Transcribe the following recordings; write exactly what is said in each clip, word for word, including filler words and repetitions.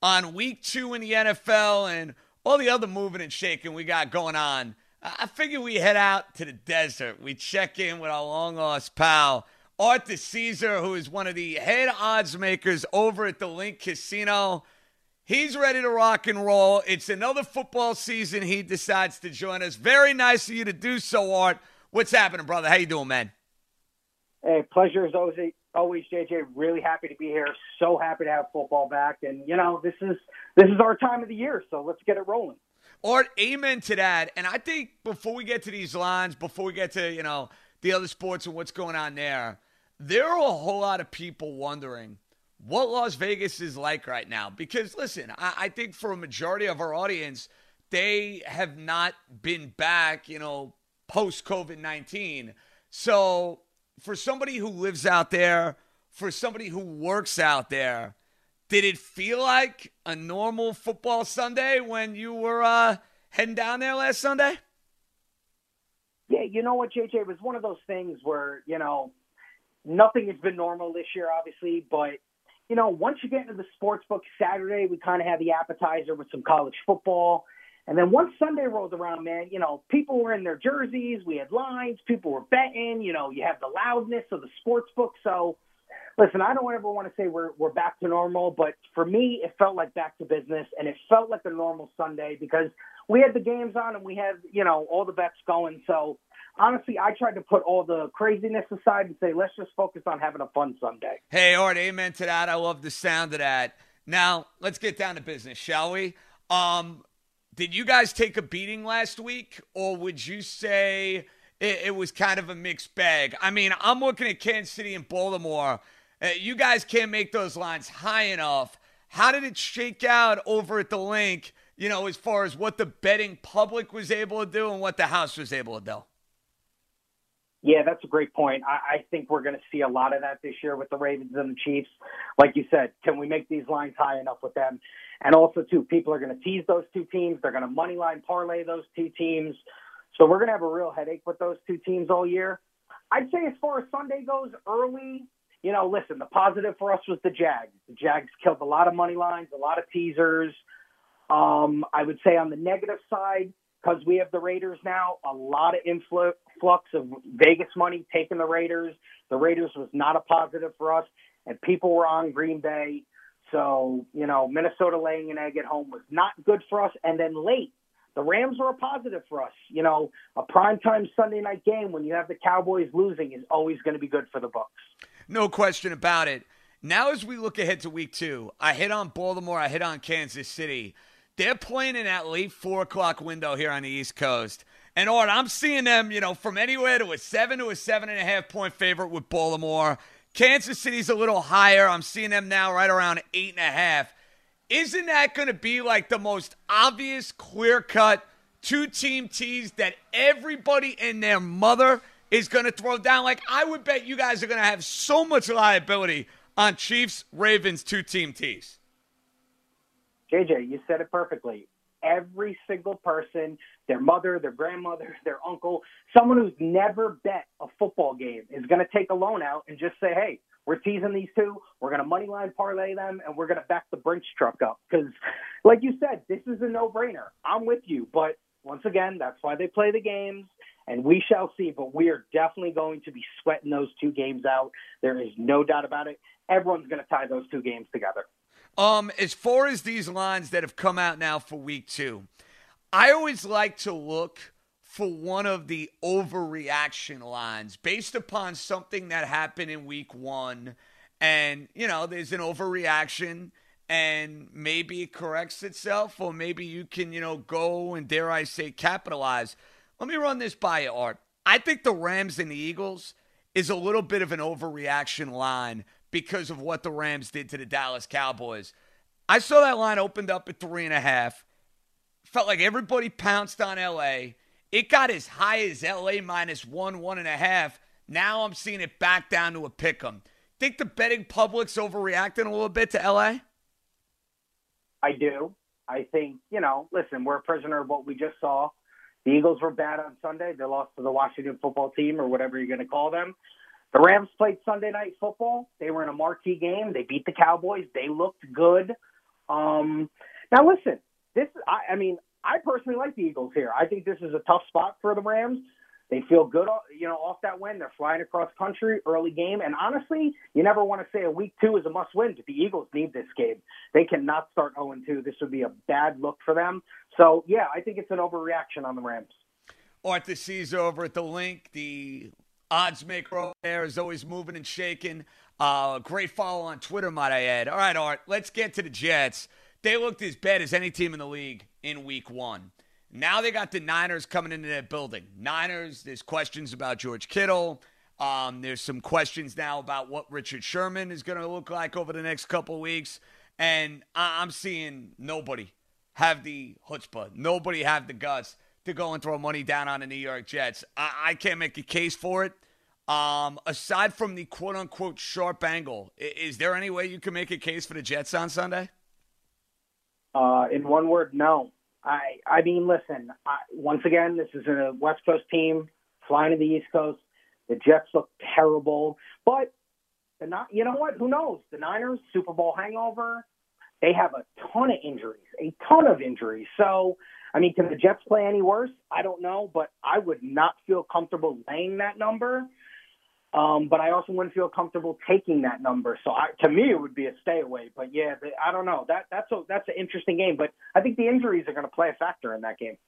on week two in the N F L and all the other moving and shaking we got going on, I figure we head out to the desert. We check in with our long-lost pal, Art DeCesare, who is one of the head odds makers over at the Link Casino. He's ready to rock and roll. It's another football season. He decides to join us. Very nice of you to do so, Art. What's happening, brother? How you doing, man? Hey, pleasure as always. Always, J J, really happy to be here. So happy to have football back. And, you know, this is this is our time of the year, so let's get it rolling. Art, amen to that. And I think before we get to these lines, before we get to, you know, the other sports and what's going on there, there are a whole lot of people wondering what Las Vegas is like right now. Because, listen, I, I think for a majority of our audience, they have not been back, you know, post-COVID nineteen. So for somebody who lives out there, for somebody who works out there, did it feel like a normal football Sunday when you were uh, heading down there last Sunday? Yeah, you know what, J J, it was one of those things where, you know, nothing has been normal this year, obviously, but, you know, once you get into the sports book Saturday, we kind of had the appetizer with some college football. And then once Sunday rolled around, man, you know, people were in their jerseys. We had lines. People were betting. You know, you have the loudness of the sports book. So, listen, I don't ever want to say we're we're back to normal, but for me, it felt like back to business, and it felt like a normal Sunday because we had the games on and we had, you know, all the bets going. So, honestly, I tried to put all the craziness aside and say, let's just focus on having a fun Sunday. Hey, Art, amen to that. I love the sound of that. Now, let's get down to business, shall we? Um... Did you guys take a beating last week, or would you say it, it was kind of a mixed bag? I mean, I'm looking at Kansas City and Baltimore. Uh, you guys can't make those lines high enough. How did it shake out over at the Link, you know, as far as what the betting public was able to do and what the house was able to do? Yeah, that's a great point. I, I think we're going to see a lot of that this year with the Ravens and the Chiefs. Like you said, can we make these lines high enough with them? And also, too, people are going to tease those two teams. They're going to moneyline parlay those two teams. So we're going to have a real headache with those two teams all year. I'd say as far as Sunday goes, early, you know, listen, the positive for us was the Jags. The Jags killed a lot of money lines, a lot of teasers. Um, I would say on the negative side, because we have the Raiders now, a lot of influx of Vegas money taking the Raiders. The Raiders was not a positive for us, and people were on Green Bay. So, you know, Minnesota laying an egg at home was not good for us. And then late, the Rams were a positive for us. You know, a primetime Sunday night game when you have the Cowboys losing is always going to be good for the Bucs. No question about it. Now as we look ahead to week two, I hit on Baltimore, I hit on Kansas City. They're playing in that late four o'clock window here on the East Coast. And, Art, I'm seeing them, you know, from anywhere to a seven to a seven and a half point favorite with Baltimore. Kansas City's a little higher. I'm seeing them now right around eight and a half. Isn't that going to be like the most obvious, clear-cut, two-team tease that everybody and their mother is going to throw down? Like, I would bet you guys are going to have so much liability on Chiefs, Ravens, two-team tease. J J, you said it perfectly. Every single person, their mother, their grandmother, their uncle, someone who's never bet a football game is going to take a loan out and just say, hey, we're teasing these two. We're going to moneyline parlay them, and we're going to back the Brinks truck up. Because, like you said, this is a no-brainer. I'm with you. But, once again, that's why they play the games, and we shall see. But we are definitely going to be sweating those two games out. There is no doubt about it. Everyone's going to tie those two games together. Um, as far as these lines that have come out now for week two, I always like to look for one of the overreaction lines based upon something that happened in week one. And, you know, there's an overreaction and maybe it corrects itself, or maybe you can, you know, go and, dare I say, capitalize. Let me run this by you, Art. I think the Rams and the Eagles is a little bit of an overreaction line because of what the Rams did to the Dallas Cowboys. I saw that line opened up at three and a half. Felt like everybody pounced on L A. It got as high as L A minus one, one and a half. Now I'm seeing it back down to a pick'em. Think the betting public's overreacting a little bit to L A? I do. I think, you know, listen, we're a prisoner of what we just saw. The Eagles were bad on Sunday. They lost to the Washington football team or whatever you're going to call them. The Rams played Sunday night football. They were in a marquee game. They beat the Cowboys. They looked good. Um, now, listen, this I, I mean, I personally like the Eagles here. I think this is a tough spot for the Rams. They feel good, you know, off that win. They're flying across country, early game. And honestly, you never want to say a week two is a must win, but the Eagles need this game. They cannot start oh and two. This would be a bad look for them. So, yeah, I think it's an overreaction on the Rams. Art DeCesare over at the Link. The odds maker over there is always moving and shaking. Uh, great follow on Twitter, might I add. All right, Art, let's get to the Jets. They looked as bad as any team in the league in week one. Now they got the Niners coming into that building. Niners, there's questions about George Kittle. Um, there's some questions now about what Richard Sherman is going to look like over the next couple of weeks. And I- I'm seeing nobody have the chutzpah, nobody have the guts to go and throw money down on the New York Jets. I, I can't make a case for it. Um, aside from the quote-unquote sharp angle, I- is there any way you can make a case for the Jets on Sunday? Uh, in one word, no. I, I mean, listen, I, once again, this is a West Coast team flying to the East Coast. The Jets look terrible. But, the not, you know what? Who knows? The Niners, Super Bowl hangover, they have a ton of injuries, a ton of injuries. So, I mean, can the Jets play any worse? I don't know, but I would not feel comfortable laying that number. Um, but I also wouldn't feel comfortable taking that number. So I, to me, it would be a stay away. But, yeah, I don't know. That That's a, that's an interesting game. But I think the injuries are going to play a factor in that game.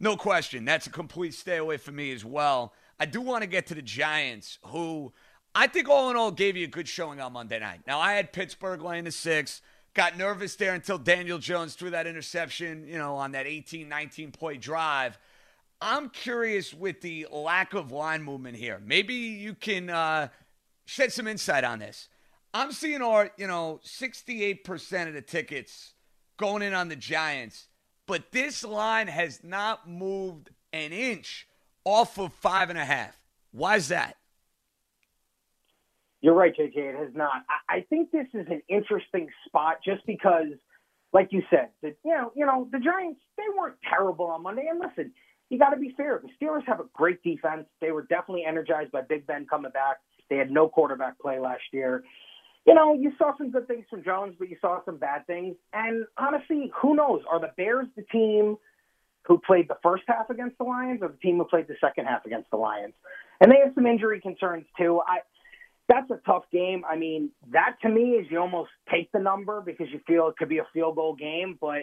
No question. That's a complete stay away for me as well. I do want to get to the Giants, who I think all in all gave you a good showing on Monday night. Now, I had Pittsburgh laying the six. Got nervous there until Daniel Jones threw that interception, you know, on that eighteen nineteen play drive. I'm curious with the lack of line movement here. Maybe you can uh, shed some insight on this. I'm seeing, or you know, sixty-eight percent of the tickets going in on the Giants, but this line has not moved an inch off of five and a half. Why is that? You're right, J J. It has not. I think this is an interesting spot just because, like you said, that you know, you know, the Giants, they weren't terrible on Monday. And listen, you got to be fair. The Steelers have a great defense. They were definitely energized by Big Ben coming back. They had no quarterback play last year. You know, you saw some good things from Jones, but you saw some bad things. And honestly, who knows? Are the Bears the team who played the first half against the Lions or the team who played the second half against the Lions? And they have some injury concerns, too. I That's a tough game. I mean, that to me is you almost take the number because you feel it could be a field goal game, but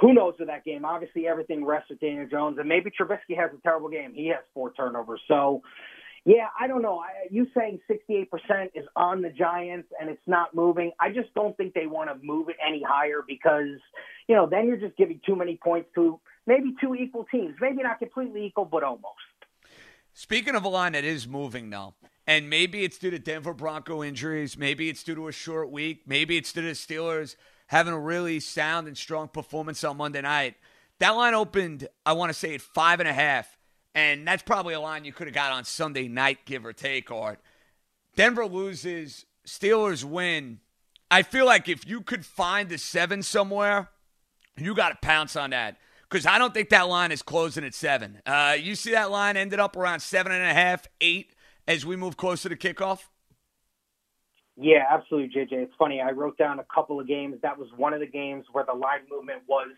who knows with that game? Obviously, everything rests with Daniel Jones, and maybe Trubisky has a terrible game. He has four turnovers. So, yeah, I don't know. I, you saying sixty-eight percent is on the Giants and it's not moving. I just don't think they want to move it any higher because, you know, then you're just giving too many points to maybe two equal teams. Maybe not completely equal, but almost. Speaking of a line that is moving, though, and maybe it's due to Denver Bronco injuries. Maybe it's due to a short week. Maybe it's due to the Steelers having a really sound and strong performance on Monday night. That line opened, I want to say, at five and a half, and that's probably a line you could have got on Sunday night, give or take, Art. Denver loses, Steelers win. I feel like if you could find the seven somewhere, you got to pounce on that because I don't think that line is closing at seven. Uh, you see that line ended up around seven and a half, eight, as we move closer to kickoff? Yeah, absolutely, J J. It's funny. I wrote down a couple of games. That was one of the games where the line movement was,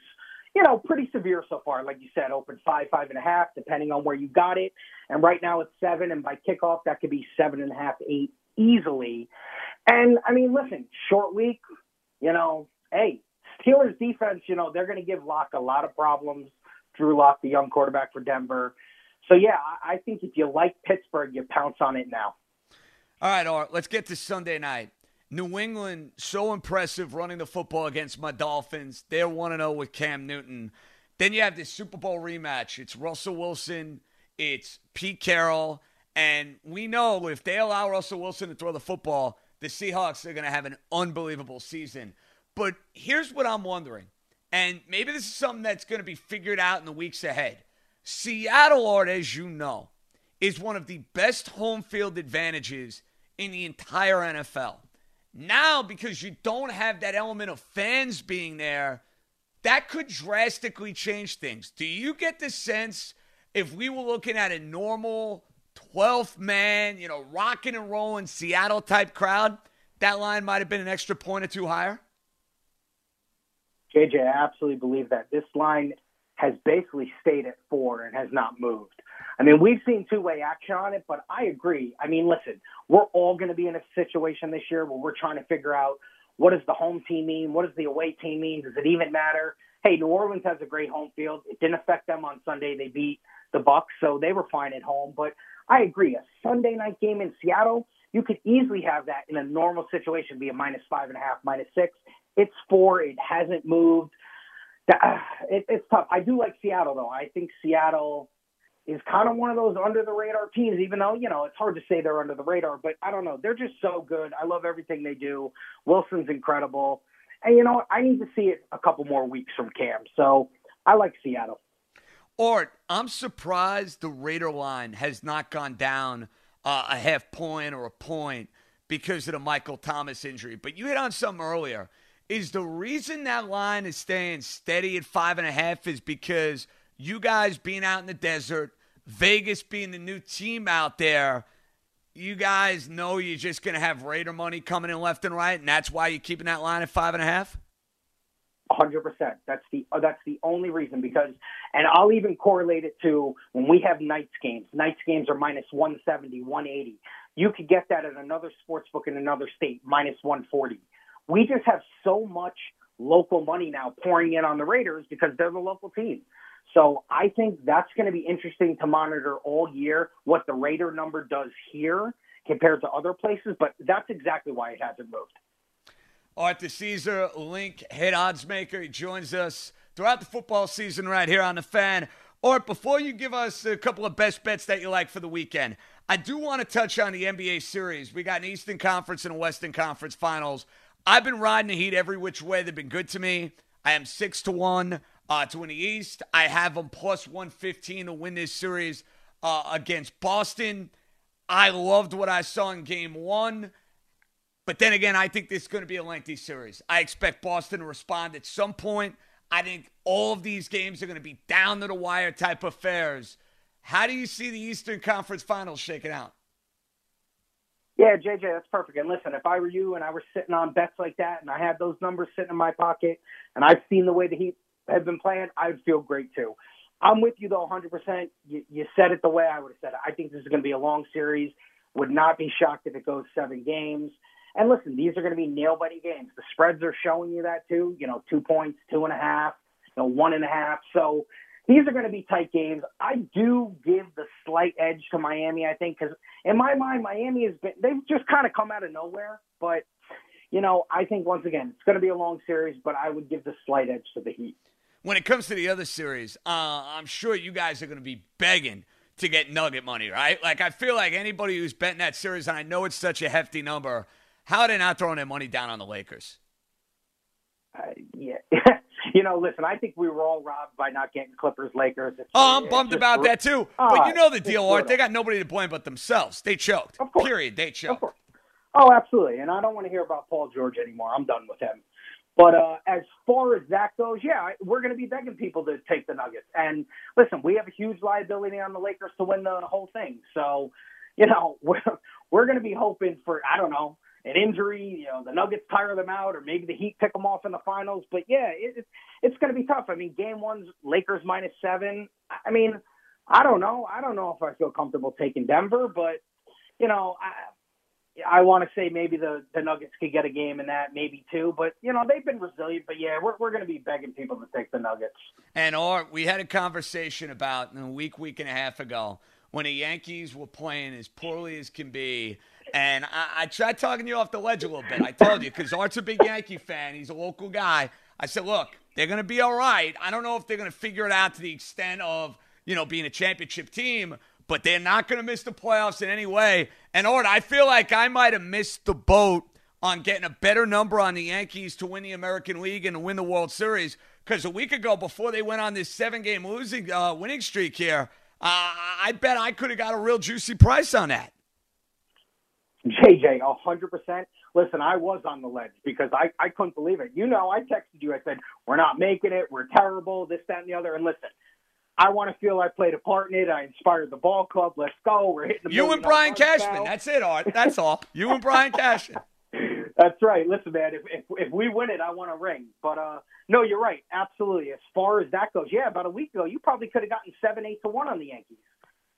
you know, pretty severe so far. Like you said, open five, five and a half, depending on where you got it. And right now it's seven, and by kickoff, that could be seven and a half, eight easily. And, I mean, listen, short week, you know, hey, Steelers defense, you know, they're going to give Locke a lot of problems. Drew Locke, the young quarterback for Denver. So, yeah, I think if you like Pittsburgh, you pounce on it now. All right, Art, let's get to Sunday night. New England, so impressive running the football against my Dolphins. They're one and oh with Cam Newton. Then you have this Super Bowl rematch. It's Russell Wilson. It's Pete Carroll. And we know if they allow Russell Wilson to throw the football, the Seahawks are going to have an unbelievable season. But here's what I'm wondering, and maybe this is something that's going to be figured out in the weeks ahead. Seattle, Art, as you know, is one of the best home field advantages in the entire N F L. Now, because you don't have that element of fans being there, that could drastically change things. Do you get the sense if we were looking at a normal twelfth man, you know, rocking and rolling Seattle-type crowd, that line might have been an extra point or two higher? J J, I absolutely believe that. This line has basically stayed at four and has not moved. I mean, we've seen two-way action on it, but I agree. I mean, listen, we're all going to be in a situation this year where we're trying to figure out, what does the home team mean? What does the away team mean? Does it even matter? Hey, New Orleans has a great home field. It didn't affect them on Sunday. They beat the Bucks, so they were fine at home. But I agree, a Sunday night game in Seattle, you could easily have that in a normal situation, be a minus five and a half, minus six. It's four. It hasn't moved. It's tough. I do like Seattle, though. I think Seattle is kind of one of those under-the-radar teams, even though, you know, it's hard to say they're under the radar. But I don't know. They're just so good. I love everything they do. Wilson's incredible. And, you know what? I need to see it a couple more weeks from Cam. So I like Seattle. Art, I'm surprised the Raider line has not gone down uh, a half point or a point because of the Michael Thomas injury. But you hit on something earlier. Is the reason that line is staying steady at five and a half is because you guys being out in the desert, Vegas being the new team out there, you guys know you're just going to have Raider money coming in left and right, and that's why you're keeping that line at five and a half? one hundred percent. That's the that's the only reason, because, and I'll even correlate it to when we have nights games. Nights games are minus one seventy, one eighty. You could get that at another sports book in another state, minus one forty. We just have so much local money now pouring in on the Raiders because they're the local team. So I think that's going to be interesting to monitor all year, what the Raider number does here compared to other places. But that's exactly why it hasn't moved. Art DeCesare, Link head odds maker. He joins us throughout the football season right here on The Fan. Art, before you give us a couple of best bets that you like for the weekend, I do want to touch on the N B A series. We got an Eastern Conference and a Western Conference Finals. I've been riding the Heat every which way. They've been good to me. I am six to one uh, to win the East. I have them plus one fifteen to win this series uh, against Boston. I loved what I saw in Game One, but then again, I think this is going to be a lengthy series. I expect Boston to respond at some point. I think all of these games are going to be down to the wire type affairs. How do you see the Eastern Conference Finals shaking out? Yeah, J J, that's perfect. And listen, if I were you and I were sitting on bets like that and I had those numbers sitting in my pocket and I've seen the way the Heat have been playing, I'd feel great too. I'm with you, though, one hundred percent. You, you said it the way I would have said it. I think this is going to be a long series. Would not be shocked if it goes seven games. And listen, these are going to be nail-biting games. The spreads are showing you that too. You know, two points, two and a half, you know, one and a half. So these are going to be tight games. I do give the slight edge to Miami, I think, because in my mind, Miami has been, they've just kind of come out of nowhere. But, you know, I think once again, it's going to be a long series, but I would give the slight edge to the Heat. When it comes to the other series, uh, I'm sure you guys are going to be begging to get Nugget money, right? Like, I feel like anybody who's betting that series, and I know it's such a hefty number, how are they not throwing their money down on the Lakers? Uh, yeah. You know, listen, I think we were all robbed by not getting Clippers-Lakers. Oh, I'm bummed about brutal. that, too. Uh, but you know the deal, Art. They got nobody to blame but themselves. They choked. Of course. Period. They choked. Of course. Oh, absolutely. And I don't want to hear about Paul George anymore. I'm done with him. But uh, as far as that goes, yeah, we're going to be begging people to take the Nuggets. And listen, we have a huge liability on the Lakers to win the whole thing. So, you know, we're, we're going to be hoping for, I don't know, an injury, you know, the Nuggets tire them out, or maybe the Heat pick them off in the finals. But, yeah, it, it's going to be tough. I mean, game one's Lakers minus seven. I mean, I don't know. I don't know if I feel comfortable taking Denver, but, you know, I, I want to say maybe the, the Nuggets could get a game in that, maybe two. But, you know, they've been resilient. But, yeah, we're, we're going to be begging people to take the Nuggets. And, Art, we had a conversation about a week, week and a half ago when the Yankees were playing as poorly as can be. And I, I tried talking to you off the ledge a little bit. I told you, because Art's a big Yankee fan. He's a local guy. I said, look, they're going to be all right. I don't know if they're going to figure it out to the extent of, you know, being a championship team, but they're not going to miss the playoffs in any way. And, Art, I feel like I might have missed the boat on getting a better number on the Yankees to win the American League and to win the World Series. Because a week ago, before they went on this seven-game losing uh, winning streak here, uh, I bet I could have got a real juicy price on that. J J, one hundred percent. Listen, I was on the ledge because I, I couldn't believe it. You know, I texted you. I said, we're not making it. We're terrible, this, that, and the other. And listen, I want to feel I played a part in it. I inspired the ball club. Let's go. We're hitting the You and Brian Cashman. Now. That's it, Art. That's all. You and Brian Cashman. That's right. Listen, man, if, if if we win it, I want a ring. But, uh, no, you're right. Absolutely. As far as that goes, yeah, about a week ago, you probably could have gotten seven, eight to one on the Yankees.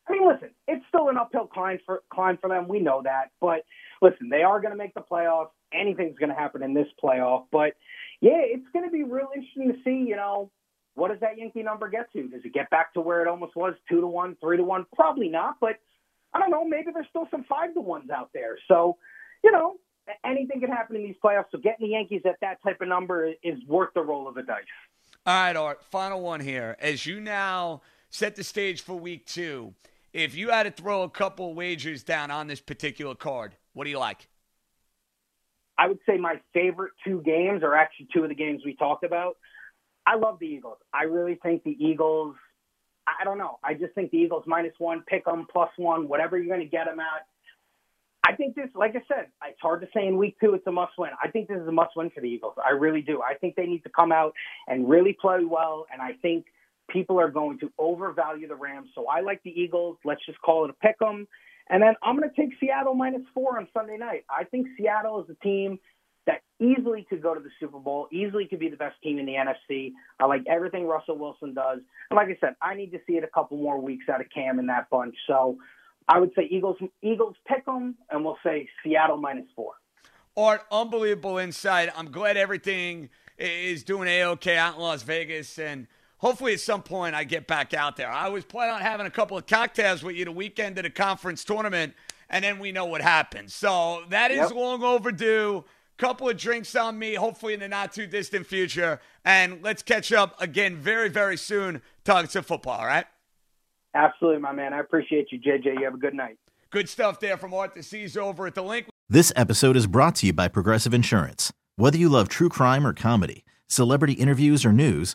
I mean, listen, it's still an uphill climb for, climb for them. We know that. But, listen, they are going to make the playoffs. Anything's going to happen in this playoff. But, yeah, it's going to be real interesting to see, you know, what does that Yankee number get to? Does it get back to where it almost was, two to one, three to one? Probably not. But, I don't know, maybe there's still some five to ones out there. So, you know, anything can happen in these playoffs. So getting the Yankees at that type of number is worth the roll of the dice. All right, Art, final one here. As you now set the stage for week two, if you had to throw a couple of wagers down on this particular card, what do you like? I would say my favorite two games are actually two of the games we talked about. I love the Eagles. I really think the Eagles, I don't know. I just think the Eagles minus one, pick them plus one, whatever you're going to get them at. I think this, like I said, it's hard to say in week two it's a must-win. I think this is a must-win for the Eagles. I really do. I think they need to come out and really play well, and I think people are going to overvalue the Rams. So I like the Eagles. Let's just call it a pick 'em. And then I'm going to take Seattle minus four on Sunday night. I think Seattle is a team that easily could go to the Super Bowl, easily could be the best team in the N F C. I like everything Russell Wilson does. And like I said, I need to see it a couple more weeks out of Cam in that bunch. So I would say Eagles Eagles pick them, and we'll say Seattle minus four. Art, unbelievable insight. I'm glad everything is doing A-OK out in Las Vegas, and hopefully at some point I get back out there. I was planning on having a couple of cocktails with you the weekend of the conference tournament, and then we know what happened. So that is yep. long overdue. Couple of drinks on me, hopefully in the not-too-distant future, and let's catch up again very, very soon talking some football, all right? Absolutely, my man. I appreciate you, J J. You have a good night. Good stuff there from Art DeCesare over at The Link. This episode is brought to you by Progressive Insurance. Whether you love true crime or comedy, celebrity interviews or news,